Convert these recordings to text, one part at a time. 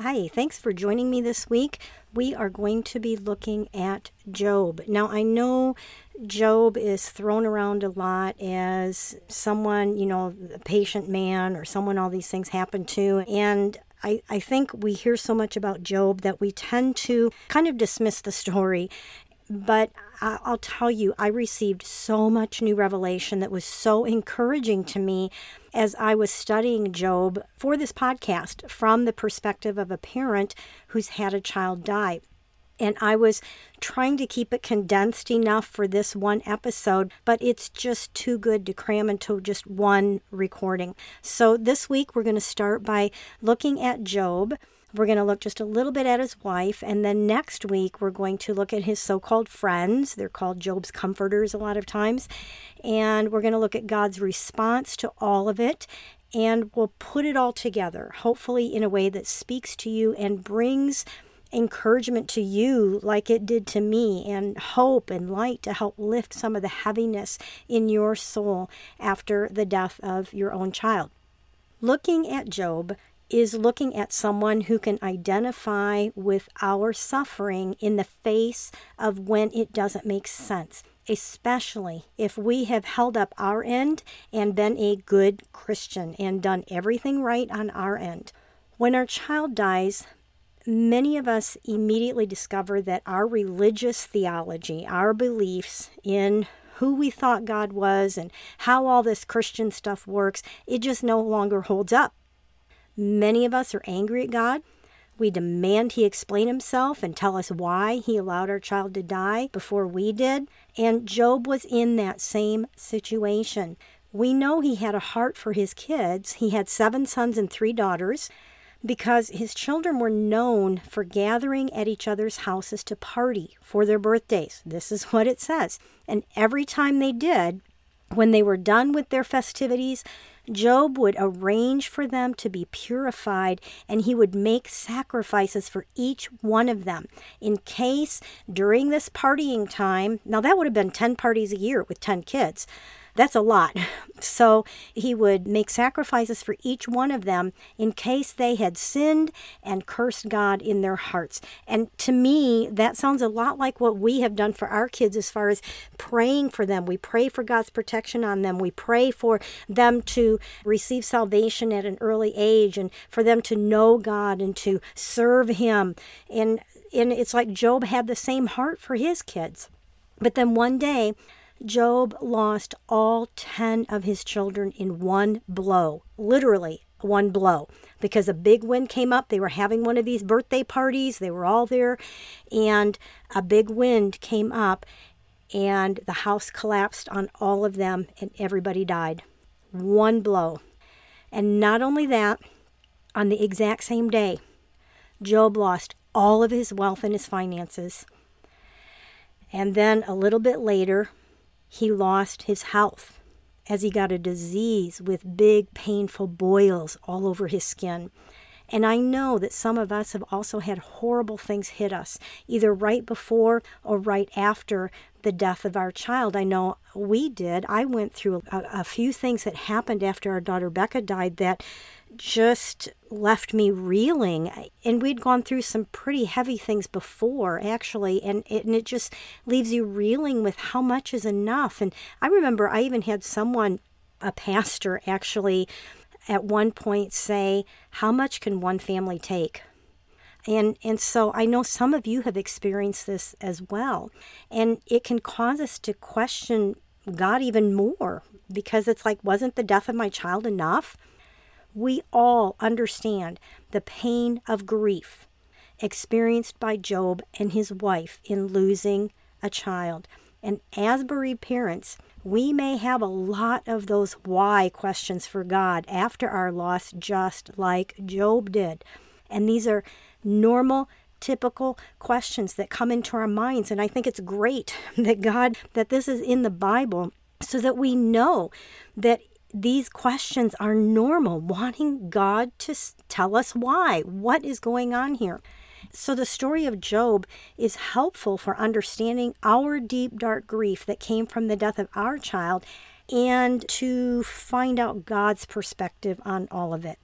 Hi, thanks for joining me this week. We are going to be looking at Job. Now, I know Job is thrown around a lot as someone, a patient man or someone all these things happen to. And I think we hear so much about Job that we tend to kind of dismiss the story. But I'll tell you, I received so much new revelation that was so encouraging to me as I was studying Job for this podcast from the perspective of a parent who's had a child die. And I was trying to keep it condensed enough for this one episode, but it's just too good to cram into just one recording. So this week, we're going to start by looking at Job. We're going to look just a little bit at his wife, and then next week we're going to look at his so-called friends. They're called Job's comforters a lot of times. And we're going to look at God's response to all of it, and we'll put it all together, hopefully in a way that speaks to you and brings encouragement to you like it did to me, and hope and light to help lift some of the heaviness in your soul after the death of your own child. Looking at Job is looking at someone who can identify with our suffering in the face of when it doesn't make sense, especially if we have held up our end and been a good Christian and done everything right on our end. When our child dies, many of us immediately discover that our religious theology, our beliefs in who we thought God was and how all this Christian stuff works, it just no longer holds up. Many of us are angry at God. We demand He explain Himself and tell us why He allowed our child to die before we did. And Job was in that same situation. We know he had a heart for his kids. He had 7 sons and 3 daughters because his children were known for gathering at each other's houses to party for their birthdays. This is what it says. And every time they did, when they were done with their festivities, Job would arrange for them to be purified, and he would make sacrifices for each one of them in case during this partying time. Now, that would have been 10 parties a year with 10 kids. That's a lot. So he would make sacrifices for each one of them in case they had sinned and cursed God in their hearts. And to me, that sounds a lot like what we have done for our kids as far as praying for them. We pray for God's protection on them. We pray for them to receive salvation at an early age and for them to know God and to serve Him. And it's like Job had the same heart for his kids. But then one day, Job lost all 10 of his children in one blow, literally one blow, because a big wind came up. They were having one of these birthday parties. They were all there, and a big wind came up, and the house collapsed on all of them, and everybody died. One blow. And not only that, on the exact same day, Job lost all of his wealth and his finances. And then a little bit later, he lost his health as he got a disease with big, painful boils all over his skin. And I know that some of us have also had horrible things hit us, either right before or right after the death of our child. I know we did. I went through a few things that happened after our daughter Becca died that just left me reeling. And we'd gone through some pretty heavy things before, actually, and it just leaves you reeling with how much is enough. And I remember I even had someone, a pastor actually, at one point say, how much can one family take? And so I know some of you have experienced this as well. And it can cause us to question God even more, because it's like, wasn't the death of my child enough? We all understand the pain of grief experienced by Job and his wife in losing a child. And as bereaved parents, we may have a lot of those why questions for God after our loss, just like Job did. And these are normal typical questions that come into our minds. And I think it's great that this is in the Bible so that we know that these questions are normal, wanting God to tell us why, what is going on here. So the story of Job is helpful for understanding our deep, dark grief that came from the death of our child and to find out God's perspective on all of it.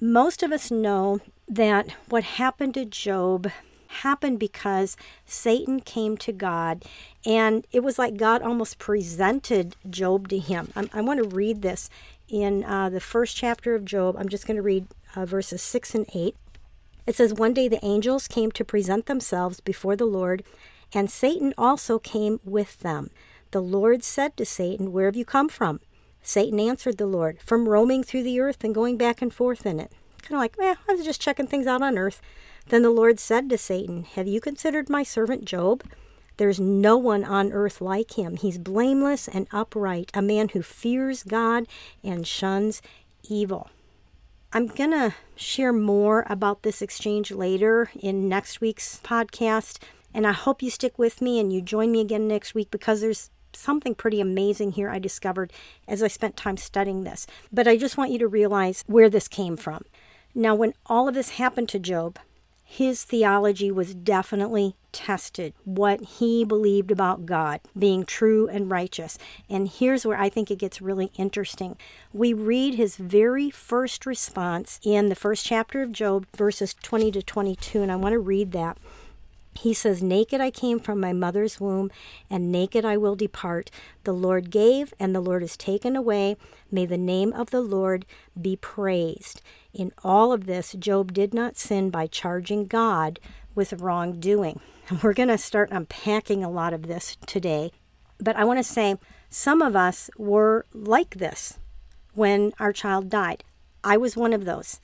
Most of us know that what happened to Job happened because Satan came to God, and it was like God almost presented Job to him. I want to read this in the first chapter of Job. I'm just going to read verses 6 and 8. It says, "One day the angels came to present themselves before the Lord, and Satan also came with them. The Lord said to Satan, 'Where have you come from?' Satan answered the Lord, 'From roaming through the earth and going back and forth in it.'" Kind of like, I was just checking things out on earth. "Then the Lord said to Satan, 'Have you considered my servant Job? There's no one on earth like him. He's blameless and upright, a man who fears God and shuns evil.'" I'm going to share more about this exchange later in next week's podcast, and I hope you stick with me and you join me again next week, because there's something pretty amazing here I discovered as I spent time studying this. But I just want you to realize where this came from. Now, when all of this happened to Job, his theology was definitely tested, what he believed about God being true and righteous. And here's where I think it gets really interesting. We read his very first response in the first chapter of Job, verses 20 to 22, and I want to read that. He says, "Naked I came from my mother's womb, and naked I will depart. The Lord gave, and the Lord is taken away. May the name of the Lord be praised." In all of this, Job did not sin by charging God with wrongdoing. And we're going to start unpacking a lot of this today. But I want to say, some of us were like this when our child died. I was one of those.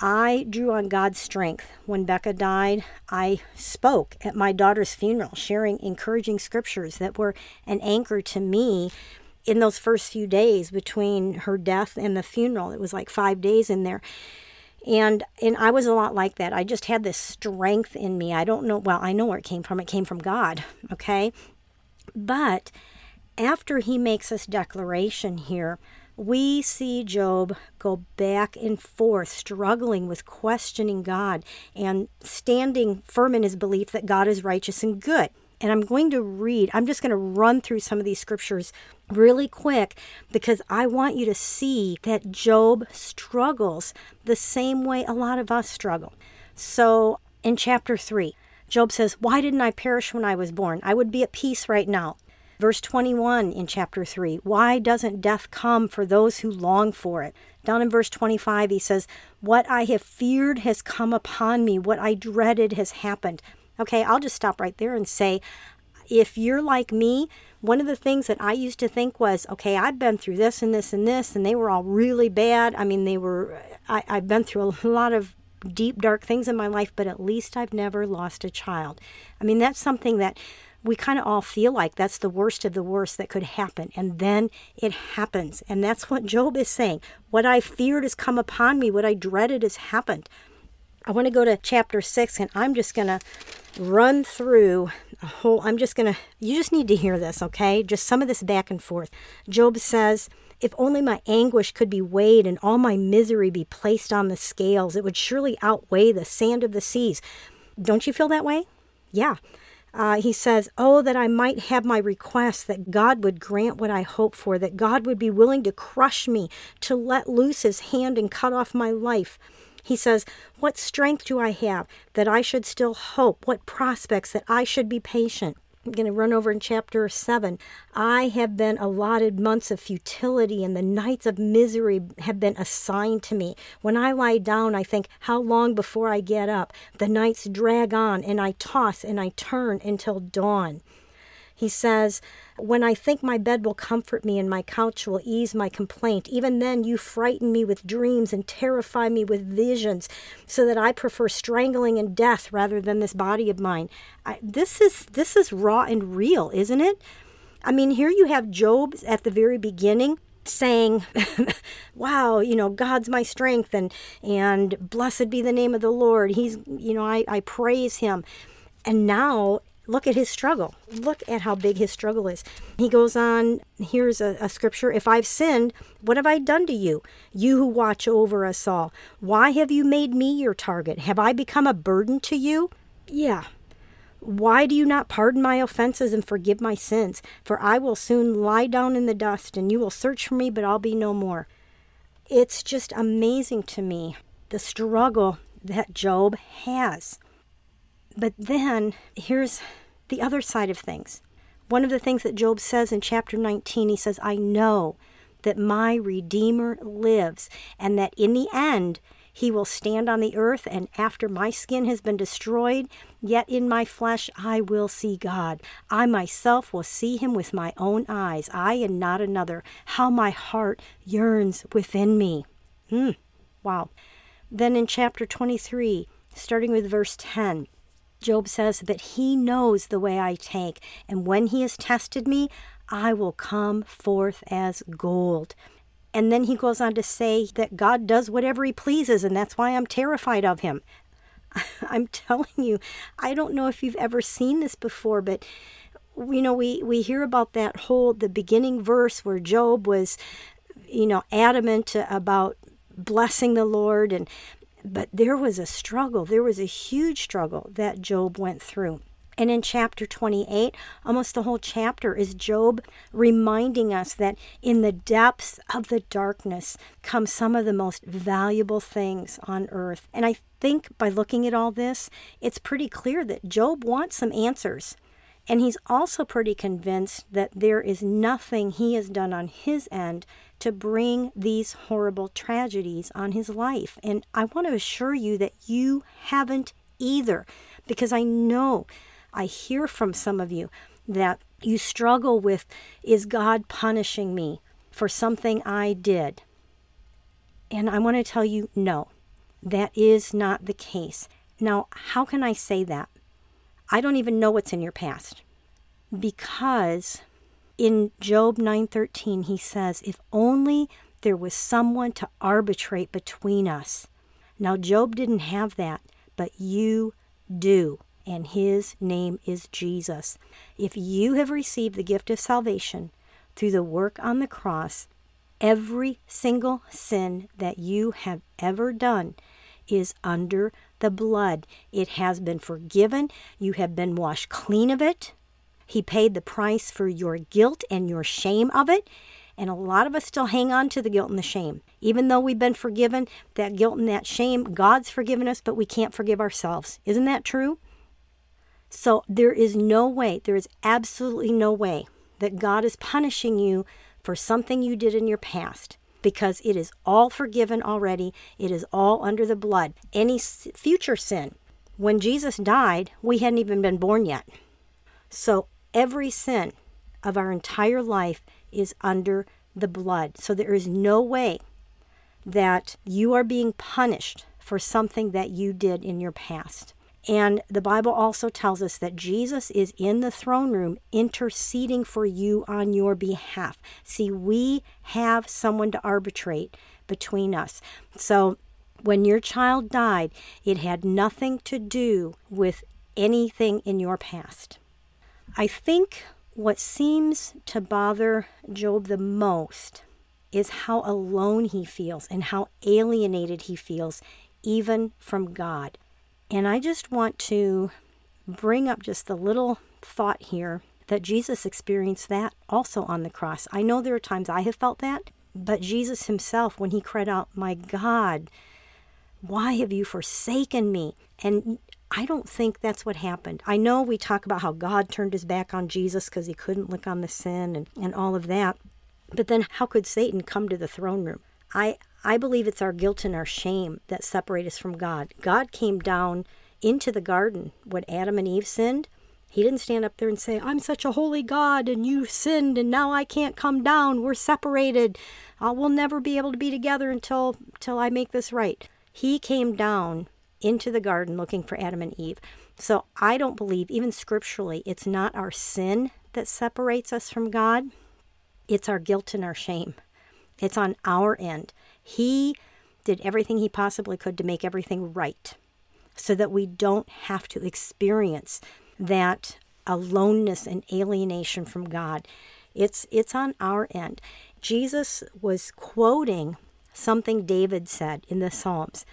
I drew on God's strength. When Becca died, I spoke at my daughter's funeral, sharing encouraging scriptures that were an anchor to me in those first few days between her death and the funeral. It was like 5 days in there. And I was a lot like that. I just had this strength in me. I don't know. Well, I know where it came from. It came from God, okay? But after he makes this declaration here, we see Job go back and forth, struggling with questioning God and standing firm in his belief that God is righteous and good. And I'm just going to run through some of these scriptures really quick, because I want you to see that Job struggles the same way a lot of us struggle. So in chapter 3, Job says, "Why didn't I perish when I was born? I would be at peace right now." Verse 21 in chapter 3, "Why doesn't death come for those who long for it?" Down in verse 25, he says, "What I have feared has come upon me. What I dreaded has happened." Okay, I'll just stop right there and say, if you're like me, one of the things that I used to think was, okay, I've been through this and this and this, and they were all really bad. I mean, I've been through a lot of deep, dark things in my life, but at least I've never lost a child. I mean, that's something that we kind of all feel like that's the worst of the worst that could happen. And then it happens. And that's what Job is saying. What I feared has come upon me. What I dreaded has happened. I want to go to chapter 6, and I'm just going to run through you just need to hear this, okay? Just some of this back and forth. Job says, "If only my anguish could be weighed and all my misery be placed on the scales, it would surely outweigh the sand of the seas." Don't you feel that way? Yeah. He says, "Oh, that I might have my request, that God would grant what I hope for, that God would be willing to crush me, to let loose his hand and cut off my life." He says, "What strength do I have that I should still hope? What prospects that I should be patient?" I'm going to run over in chapter 7. "I have been allotted months of futility, and the nights of misery have been assigned to me. When I lie down, I think, how long before I get up? The nights drag on, and I toss and I turn until dawn." He says, "When I think my bed will comfort me and my couch will ease my complaint, even then you frighten me with dreams and terrify me with visions, so that I prefer strangling and death rather than this body of mine." This is raw and real, isn't it? I mean, here you have Job at the very beginning saying, wow, you know, God's my strength, and blessed be the name of the Lord. He's, you know, I praise him. And now look at his struggle. Look at how big his struggle is. He goes on, here's a scripture. If I've sinned, what have I done to you? You who watch over us all. Why have you made me your target? Have I become a burden to you? Yeah. Why do you not pardon my offenses and forgive my sins? For I will soon lie down in the dust, and you will search for me, but I'll be no more. It's just amazing to me, the struggle that Job has. But then, here's the other side of things. One of the things that Job says in chapter 19, he says, I know that my Redeemer lives, and that in the end, he will stand on the earth, and after my skin has been destroyed, yet in my flesh I will see God. I myself will see him with my own eyes, I and not another. How my heart yearns within me. Wow. Then in chapter 23, starting with verse 10, Job says, but he knows the way I take, and when he has tested me, I will come forth as gold. And then he goes on to say that God does whatever he pleases, and that's why I'm terrified of him. I'm telling you, I don't know if you've ever seen this before, but you know, we hear about that whole, the beginning verse where Job was, you know, adamant about blessing the Lord, but there was a struggle. There was a huge struggle that Job went through. And in chapter 28, almost the whole chapter is Job reminding us that in the depths of the darkness come some of the most valuable things on earth. And I think by looking at all this, it's pretty clear that Job wants some answers. And he's also pretty convinced that there is nothing he has done on his end to bring these horrible tragedies on his life. And I want to assure you that you haven't either, because I know I hear from some of you that you struggle with, is God punishing me for something I did? And I want to tell you, no, that is not the case. Now, how can I say that? I don't even know what's in your past. Because in Job 9:13, he says, if only there was someone to arbitrate between us. Now, Job didn't have that, but you do. And his name is Jesus. If you have received the gift of salvation through the work on the cross, every single sin that you have ever done is under the blood. It has been forgiven. You have been washed clean of it. He paid the price for your guilt and your shame of it. And a lot of us still hang on to the guilt and the shame. Even though we've been forgiven, that guilt and that shame, God's forgiven us, but we can't forgive ourselves. Isn't that true? So there is no way, there is absolutely no way that God is punishing you for something you did in your past, because it is all forgiven already. It is all under the blood. Any future sin, when Jesus died, we hadn't even been born yet. So every sin of our entire life is under the blood. So there is no way that you are being punished for something that you did in your past. And the Bible also tells us that Jesus is in the throne room interceding for you on your behalf. See, we have someone to arbitrate between us. So when your child died, it had nothing to do with anything in your past. I think what seems to bother Job the most is how alone he feels and how alienated he feels, even from God. And I just want to bring up just the little thought here that Jesus experienced that also on the cross. I know there are times I have felt that, but Jesus himself, when he cried out, my God, why have you forsaken me? And I don't think that's what happened. I know we talk about how God turned his back on Jesus because he couldn't look on the sin and all of that. But then how could Satan come to the throne room? I believe it's our guilt and our shame that separate us from God. God came down into the garden when Adam and Eve sinned. He didn't stand up there and say, I'm such a holy God and you sinned and now I can't come down. We're separated. We'll never be able to be together until I make this right. He came down into the garden looking for Adam and Eve. So I don't believe, even scripturally, it's not our sin that separates us from God. It's our guilt and our shame. It's on our end. He did everything he possibly could to make everything right so that we don't have to experience that aloneness and alienation from God. It's on our end. Jesus was quoting something David said in the Psalms.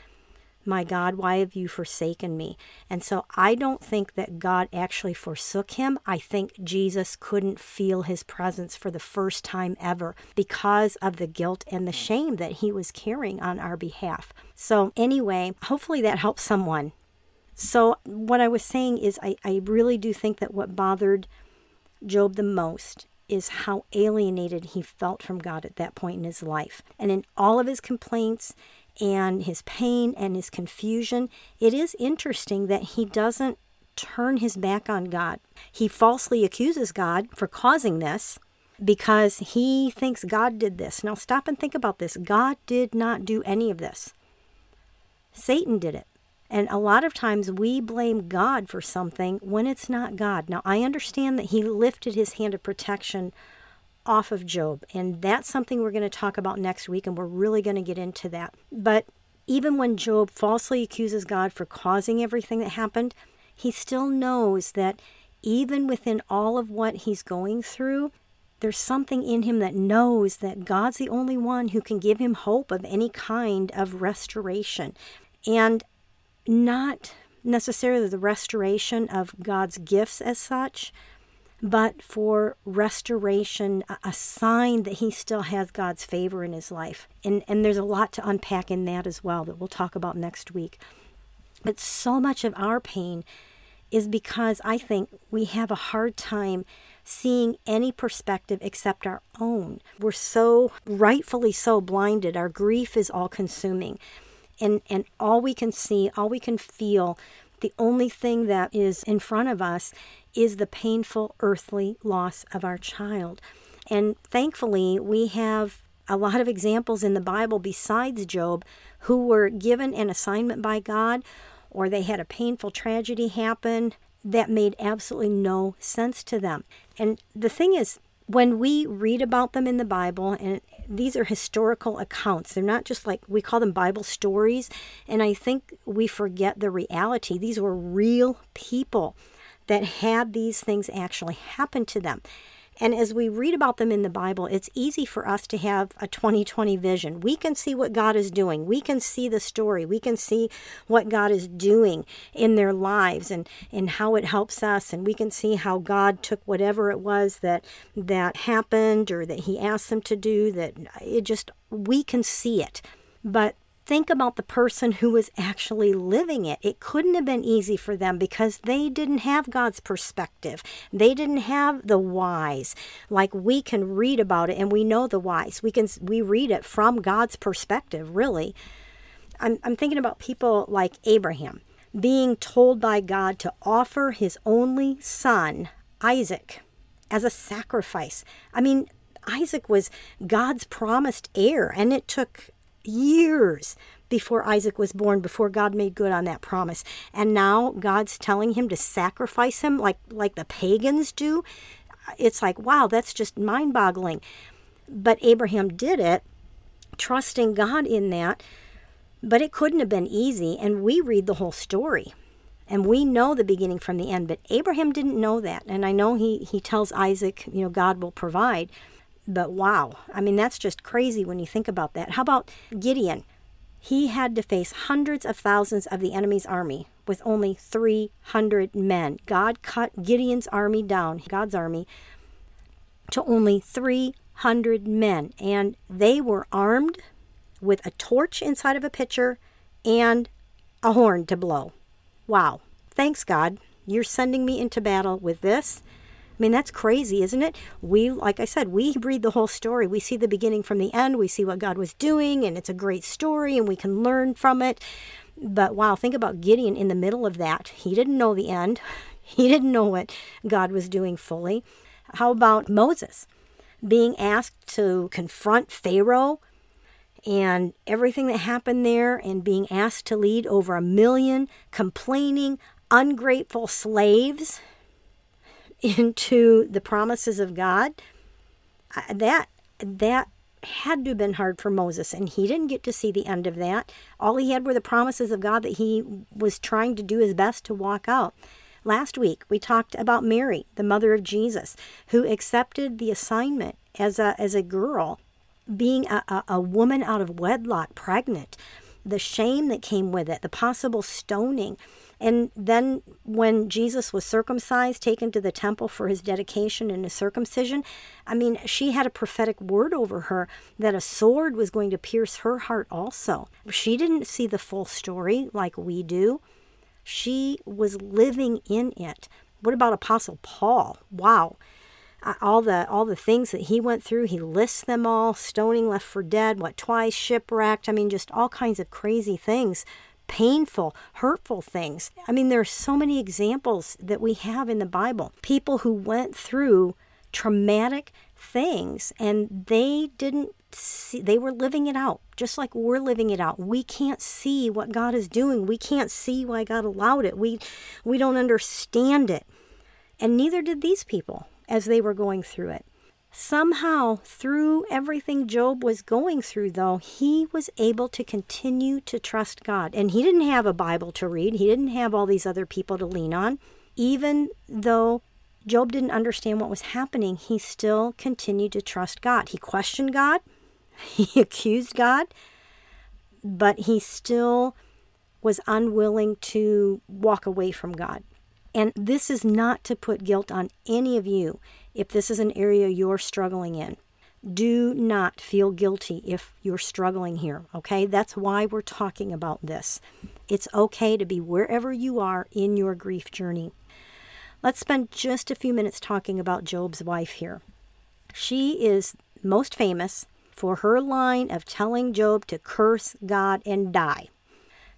My God, why have you forsaken me? And so I don't think that God actually forsook him. I think Jesus couldn't feel his presence for the first time ever because of the guilt and the shame that he was carrying on our behalf. So anyway, hopefully that helps someone. So what I was saying is I really do think that what bothered Job the most is how alienated he felt from God at that point in his life. And in all of his complaints and his pain and his confusion, it is interesting that he doesn't turn his back on God. He falsely accuses God for causing this because he thinks God did this. Now stop and think about this. God did not do any of this. Satan did it. And a lot of times we blame God for something when it's not God. Now, I understand that he lifted his hand of protection off of Job, and that's something we're going to talk about next week, and we're really going to get into that. But even when Job falsely accuses God for causing everything that happened, he still knows that even within all of what he's going through, there's something in him that knows that God's the only one who can give him hope of any kind of restoration. And not necessarily the restoration of God's gifts as such, but for restoration, a sign that he still has God's favor in his life. And there's a lot to unpack in that as well that we'll talk about next week. But so much of our pain is because I think we have a hard time seeing any perspective except our own. We're so, rightfully so, blinded. Our grief is all-consuming. And all we can see, all we can feel, the only thing that is in front of us is the painful earthly loss of our child. And thankfully, we have a lot of examples in the Bible besides Job who were given an assignment by God, or they had a painful tragedy happen that made absolutely no sense to them. And the thing is, when we read about them in the Bible, and these are historical accounts, they're not just like, we call them Bible stories, and I think we forget the reality. These were real people that had these things actually happen to them. And as we read about them in the Bible, it's easy for us to have a 20/20 vision. We can see what God is doing. We can see the story. We can see what God is doing in their lives and how it helps us. And we can see how God took whatever it was that happened or that he asked them to do. That it just, we can see it. But think about the person who was actually living it. It couldn't have been easy for them because they didn't have God's perspective. They didn't have the whys. Like, we can read about it and we know the whys. We read it from God's perspective, really. I'm thinking about people like Abraham being told by God to offer his only son, Isaac, as a sacrifice. I mean, Isaac was God's promised heir, and it took years before Isaac was born, before God made good on that promise. And now God's telling him to sacrifice him like the pagans do. It's like, wow, that's just mind-boggling. But Abraham did it, trusting God in that. But it couldn't have been easy. And we read the whole story. And we know the beginning from the end. But Abraham didn't know that. And I know he tells Isaac, you know, God will provide. But wow, I mean, that's just crazy when you think about that. How about Gideon? He had to face hundreds of thousands of the enemy's army with only 300 men. God cut Gideon's army down, God's army, to only 300 men. And they were armed with a torch inside of a pitcher and a horn to blow. Wow. Thanks, God. You're sending me into battle with this. I mean, that's crazy, isn't it? We, like I said, we read the whole story. We see the beginning from the end. We see what God was doing, and it's a great story, and we can learn from it. But wow, think about Gideon in the middle of that. He didn't know the end. He didn't know what God was doing fully. How about Moses being asked to confront Pharaoh and everything that happened there, and being asked to lead over 1 million complaining, ungrateful slaves into the promises of God? That had to have been hard for Moses, and he didn't get to see the end of that. All he had were the promises of God that he was trying to do his best to walk out. Last week, we talked about Mary, the mother of Jesus, who accepted the assignment as a girl, being a woman out of wedlock, pregnant, the shame that came with it, the possible stoning. And then when Jesus was circumcised, taken to the temple for his dedication and his circumcision, I mean, she had a prophetic word over her that a sword was going to pierce her heart also. She didn't see the full story like we do. She was living in it. What about Apostle Paul? Wow. All the things that he went through, he lists them all: stoning, left for dead, twice, shipwrecked. I mean, just all kinds of crazy things. Painful, hurtful things. I mean, there are so many examples that we have in the Bible. People who went through traumatic things and they didn't see, they were living it out, just like we're living it out. We can't see what God is doing. We can't see why God allowed it. We don't understand it. And neither did these people as they were going through it. Somehow, through everything Job was going through, though, he was able to continue to trust God. And he didn't have a Bible to read. He didn't have all these other people to lean on. Even though Job didn't understand what was happening, he still continued to trust God. He questioned God. He accused God. But he still was unwilling to walk away from God. And this is not to put guilt on any of you if this is an area you're struggling in. Do not feel guilty if you're struggling here, okay? That's why we're talking about this. It's okay to be wherever you are in your grief journey. Let's spend just a few minutes talking about Job's wife here. She is most famous for her line of telling Job to curse God and die.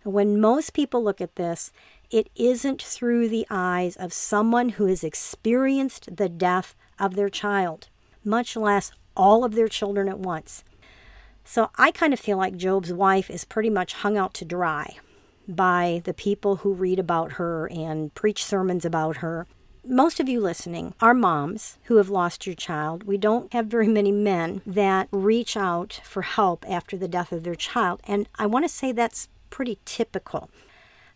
When most people look at this, it isn't through the eyes of someone who has experienced the death of their child, much less all of their children at once. So I kind of feel like Job's wife is pretty much hung out to dry by the people who read about her and preach sermons about her. Most of you listening are moms who have lost your child. We don't have very many men that reach out for help after the death of their child. And I want to say that's pretty typical.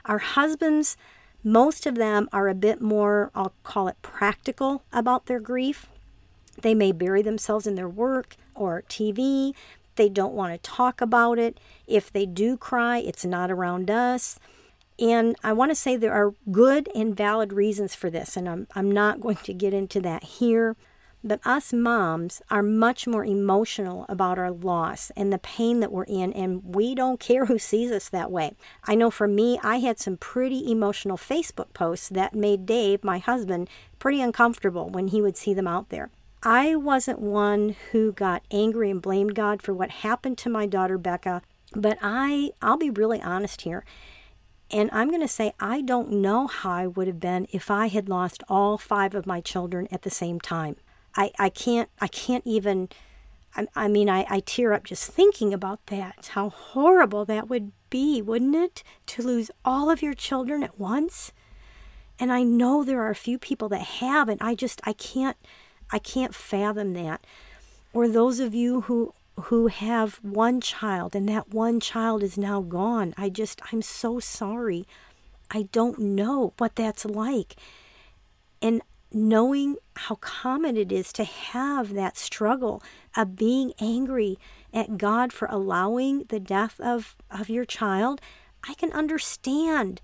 Our husbands, most of them are a bit more, I'll call it practical about their grief. They may bury themselves in their work or TV. They don't want to talk about it. If they do cry, it's not around us. And I want to say there are good and valid reasons for this, and I'm not going to get into that here. But us moms are much more emotional about our loss and the pain that we're in, and we don't care who sees us that way. I know for me, I had some pretty emotional Facebook posts that made Dave, my husband, pretty uncomfortable when he would see them out there. I wasn't one who got angry and blamed God for what happened to my daughter, Becca, but I'll be really honest here. And I'm going to say I don't know how I would have been if I had lost all 5 of my children at the same time. I tear up just thinking about that. How horrible that would be, wouldn't it? To lose all of your children at once. And I know there are a few people that have, and I can't fathom that. Or those of you who have one child and that one child is now gone. I'm so sorry. I don't know what that's like. And knowing how common it is to have that struggle of being angry at God for allowing the death of your child, I can understand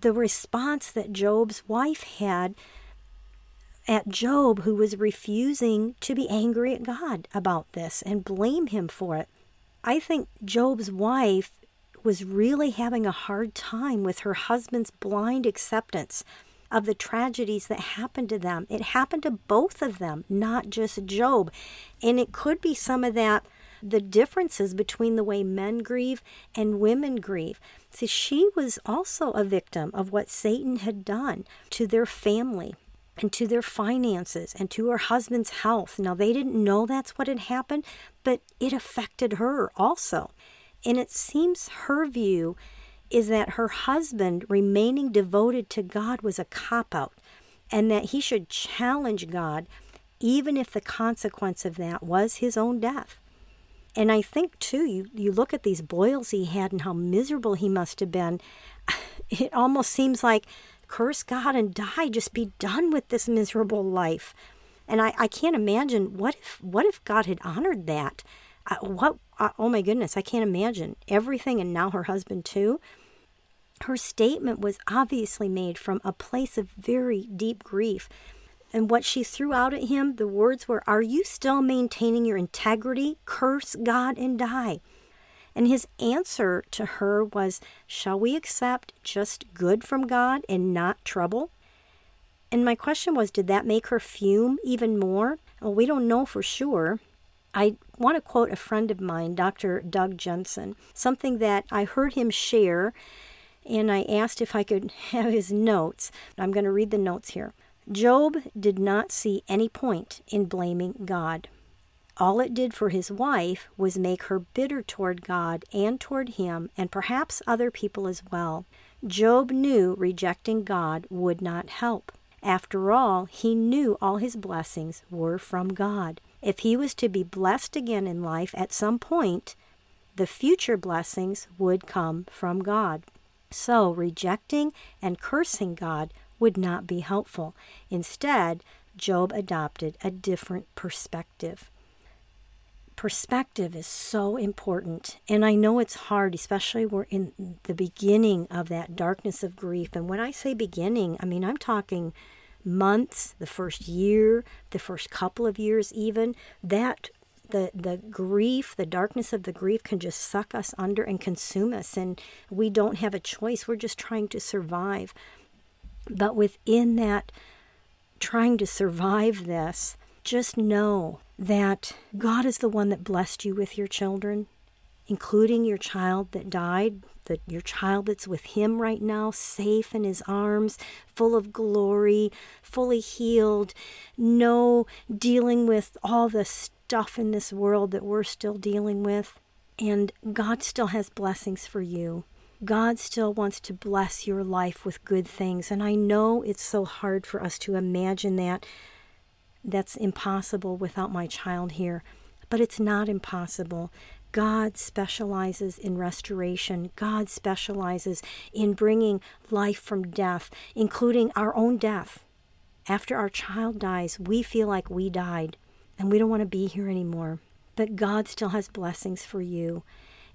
the response that Job's wife had at Job, who was refusing to be angry at God about this and blame him for it. I think Job's wife was really having a hard time with her husband's blind acceptance of the tragedies that happened to them. It happened to both of them, not just Job. And it could be some of that, the differences between the way men grieve and women grieve. See, she was also a victim of what Satan had done to their family and to their finances and to her husband's health. Now, they didn't know that's what had happened, but it affected her also. And it seems her view is that her husband remaining devoted to God was a cop-out, and that he should challenge God even if the consequence of that was his own death. And I think, too, you look at these boils he had and how miserable he must have been. It almost seems like, curse God and die. Just be done with this miserable life. And I can't imagine, what if God had honored that? Oh my goodness, I can't imagine. Everything, and now her husband too. Her statement was obviously made from a place of very deep grief. And what she threw out at him, the words were, "Are you still maintaining your integrity? Curse God and die." And his answer to her was, "Shall we accept just good from God and not trouble?" And my question was, did that make her fume even more? Well, we don't know for sure. I want to quote a friend of mine, Dr. Doug Jensen, something that I heard him share, and I asked if I could have his notes. I'm going to read the notes here. Job did not see any point in blaming God. All it did for his wife was make her bitter toward God and toward him, and perhaps other people as well. Job knew rejecting God would not help. After all, he knew all his blessings were from God. If he was to be blessed again in life at some point, the future blessings would come from God. So rejecting and cursing God would not be helpful. Instead, Job adopted a different perspective. Perspective is so important, and I know it's hard, especially we're in the beginning of that darkness of grief. And when I say beginning, I mean I'm talking months, the first year, the first couple of years even, that the grief, the darkness of the grief can just suck us under and consume us, and we don't have a choice. We're just trying to survive. But within that trying to survive this, just know that God is the one that blessed you with your children, including your child that died, your child that's with him right now, safe in his arms, full of glory, fully healed, no dealing with all the stuff in this world that we're still dealing with. And God still has blessings for you. God still wants to bless your life with good things. And I know it's so hard for us to imagine that. That's impossible without my child here. But it's not impossible. God specializes in restoration. God specializes in bringing life from death, including our own death. After our child dies, we feel like we died, and we don't want to be here anymore. But God still has blessings for you,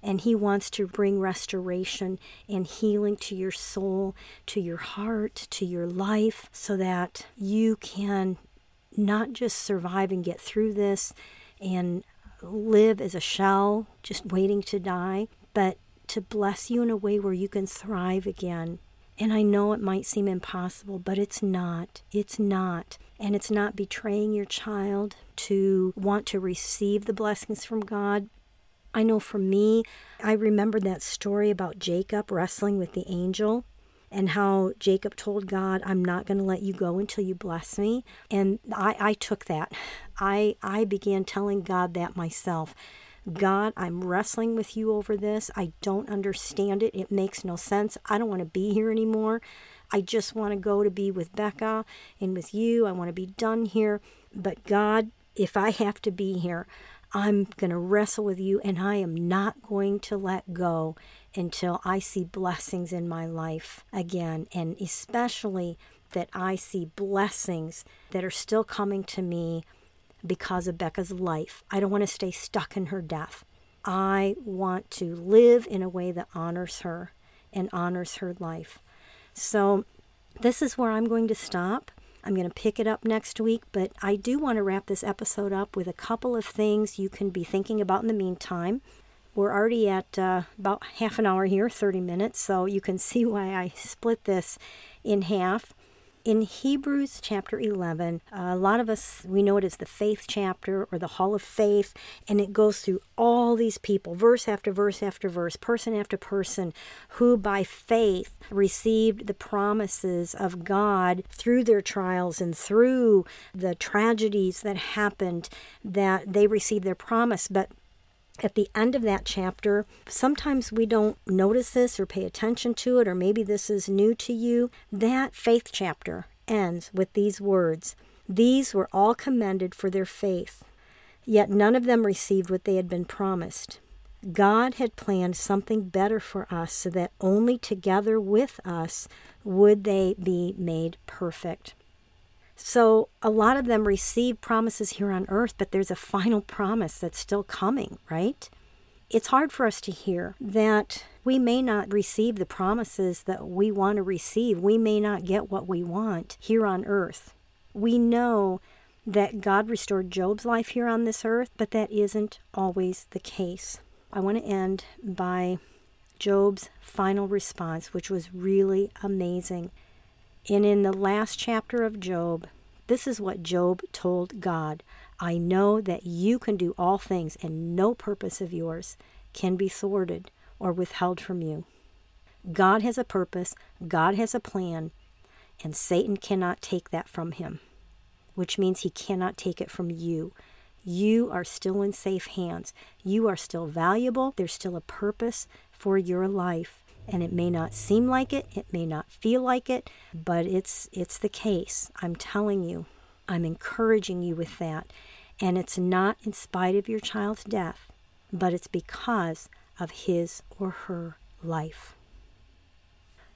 and he wants to bring restoration and healing to your soul, to your heart, to your life, so that you can not just survive and get through this and live as a shell, just waiting to die, but to bless you in a way where you can thrive again. And I know it might seem impossible, but it's not. It's not. And it's not betraying your child to want to receive the blessings from God. I know for me, I remembered that story about Jacob wrestling with the angel, and how Jacob told God, "I'm not going to let you go until you bless me." And I took that. I began telling God that myself. "God, I'm wrestling with you over this. I don't understand it. It makes no sense. I don't want to be here anymore. I just want to go to be with Becca and with you. I want to be done here. But God, if I have to be here, I'm going to wrestle with you, and I am not going to let go until I see blessings in my life again, and especially that I see blessings that are still coming to me because of Becca's life. I don't want to stay stuck in her death. I want to live in a way that honors her and honors her life." So this is where I'm going to stop. I'm going to pick it up next week, but I do want to wrap this episode up with a couple of things you can be thinking about in the meantime. We're already at about half an hour here, 30 minutes, so you can see why I split this in half. In Hebrews chapter 11, a lot of us, we know it as the faith chapter or the hall of faith, and it goes through all these people, verse after verse after verse, person after person, who by faith received the promises of God through their trials and through the tragedies that happened, that they received their promise. But at the end of that chapter, sometimes we don't notice this or pay attention to it, or maybe this is new to you. That faith chapter ends with these words, "These were all commended for their faith. Yet none of them received what they had been promised. God had planned something better for us so that only together with us would they be made perfect. So a lot of them receive promises here on earth, but there's a final promise that's still coming, right? It's hard for us to hear that we may not receive the promises that we want to receive. We may not get what we want here on earth. We know that God restored Job's life here on this earth, but that isn't always the case. I want to end by Job's final response, which was really amazing. And in the last chapter of Job, this is what Job told God. I know that you can do all things, and no purpose of yours can be thwarted or withheld from you. God has a purpose, God has a plan, and Satan cannot take that from him, which means he cannot take it from you. You are still in safe hands. You are still valuable. There's still a purpose for your life. And it may not seem like it may not feel like it, but it's the case. I'm telling you, I'm encouraging you with that. And it's not in spite of your child's death, but it's because of his or her life.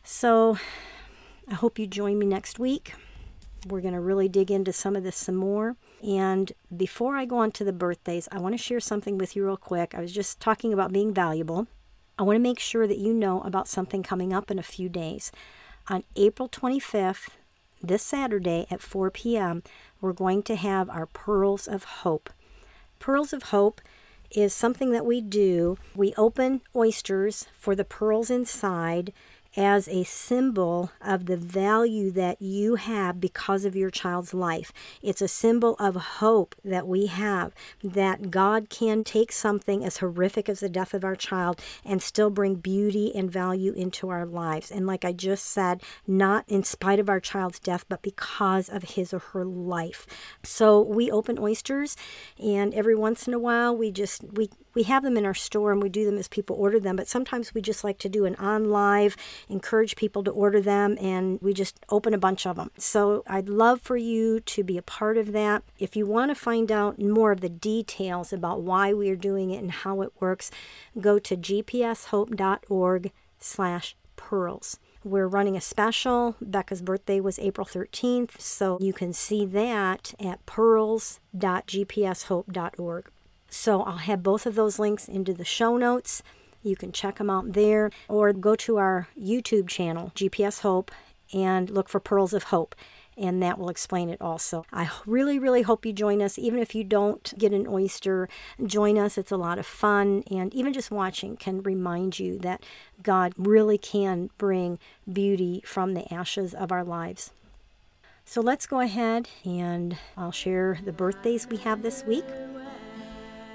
So I hope you join me next week. We're going to really dig into some of this some more. And before I go on to the birthdays, I want to share something with you real quick. I was just talking about being valuable. I want to make sure that you know about something coming up in a few days. On April 25th, this Saturday at 4 p.m., we're going to have our Pearls of Hope. Pearls of Hope is something that we do. We open oysters for the pearls inside as a symbol of the value that you have because of your child's life. It's a symbol of hope that we have, that God can take something as horrific as the death of our child and still bring beauty and value into our lives. And like I just said, not in spite of our child's death, but because of his or her life. So we open oysters, and every once in a while we have them in our store, and we do them as people order them, but sometimes we just like to do an on live, encourage people to order them, and we just open a bunch of them. So I'd love for you to be a part of that. If you want to find out more of the details about why we are doing it and how it works, go to gpshope.org/pearls. We're running a special. Becca's birthday was April 13th, so you can see that at pearls.gpshope.org. So I'll have both of those links into the show notes. You can check them out there, or go to our YouTube channel, GPS Hope, and look for Pearls of Hope, and that will explain it also. I really, really hope you join us. Even if you don't get an oyster, join us. It's a lot of fun, and even just watching can remind you that God really can bring beauty from the ashes of our lives. So let's go ahead, and I'll share the birthdays we have this week.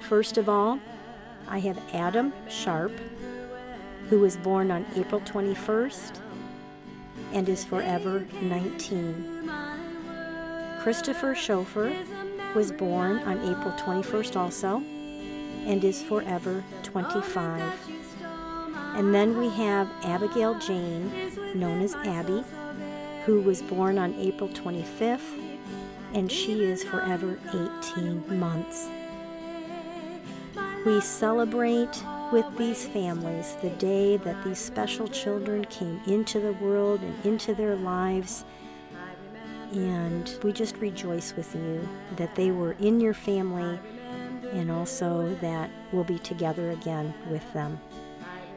First of all, I have Adam Sharp, who was born on April 21st and is forever 19. Christopher Schaefer was born on April 21st also and is forever 25. And then we have Abigail Jane, known as Abby, who was born on April 25th, and she is forever 18 months. We celebrate with these families the day that these special children came into the world and into their lives. And we just rejoice with you that they were in your family, and also that we'll be together again with them.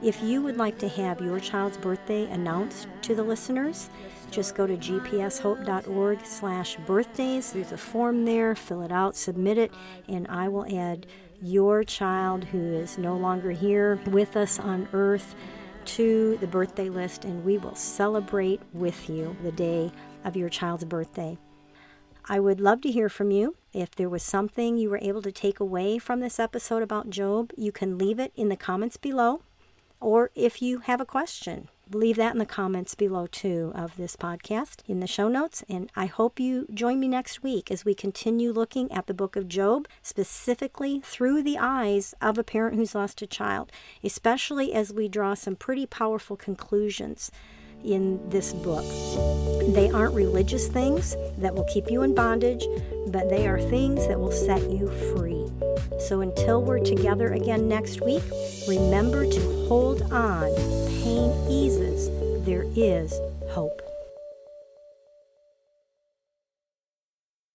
If you would like to have your child's birthday announced to the listeners, just go to gpshope.org/birthdays. There's a form there. Fill it out, submit it, and I will add your child who is no longer here with us on earth to the birthday list, and we will celebrate with you the day of your child's birthday. I would love to hear from you. If there was something you were able to take away from this episode about Job, you can leave it in the comments below, or if you have a question, leave that in the comments below too of this podcast in the show notes. And I hope you join me next week as we continue looking at the book of Job, specifically through the eyes of a parent who's lost a child, especially as we draw some pretty powerful conclusions in this book. They aren't religious things that will keep you in bondage, but they are things that will set you free. So until we're together again next week, remember to hold on. Pain eases. There is hope.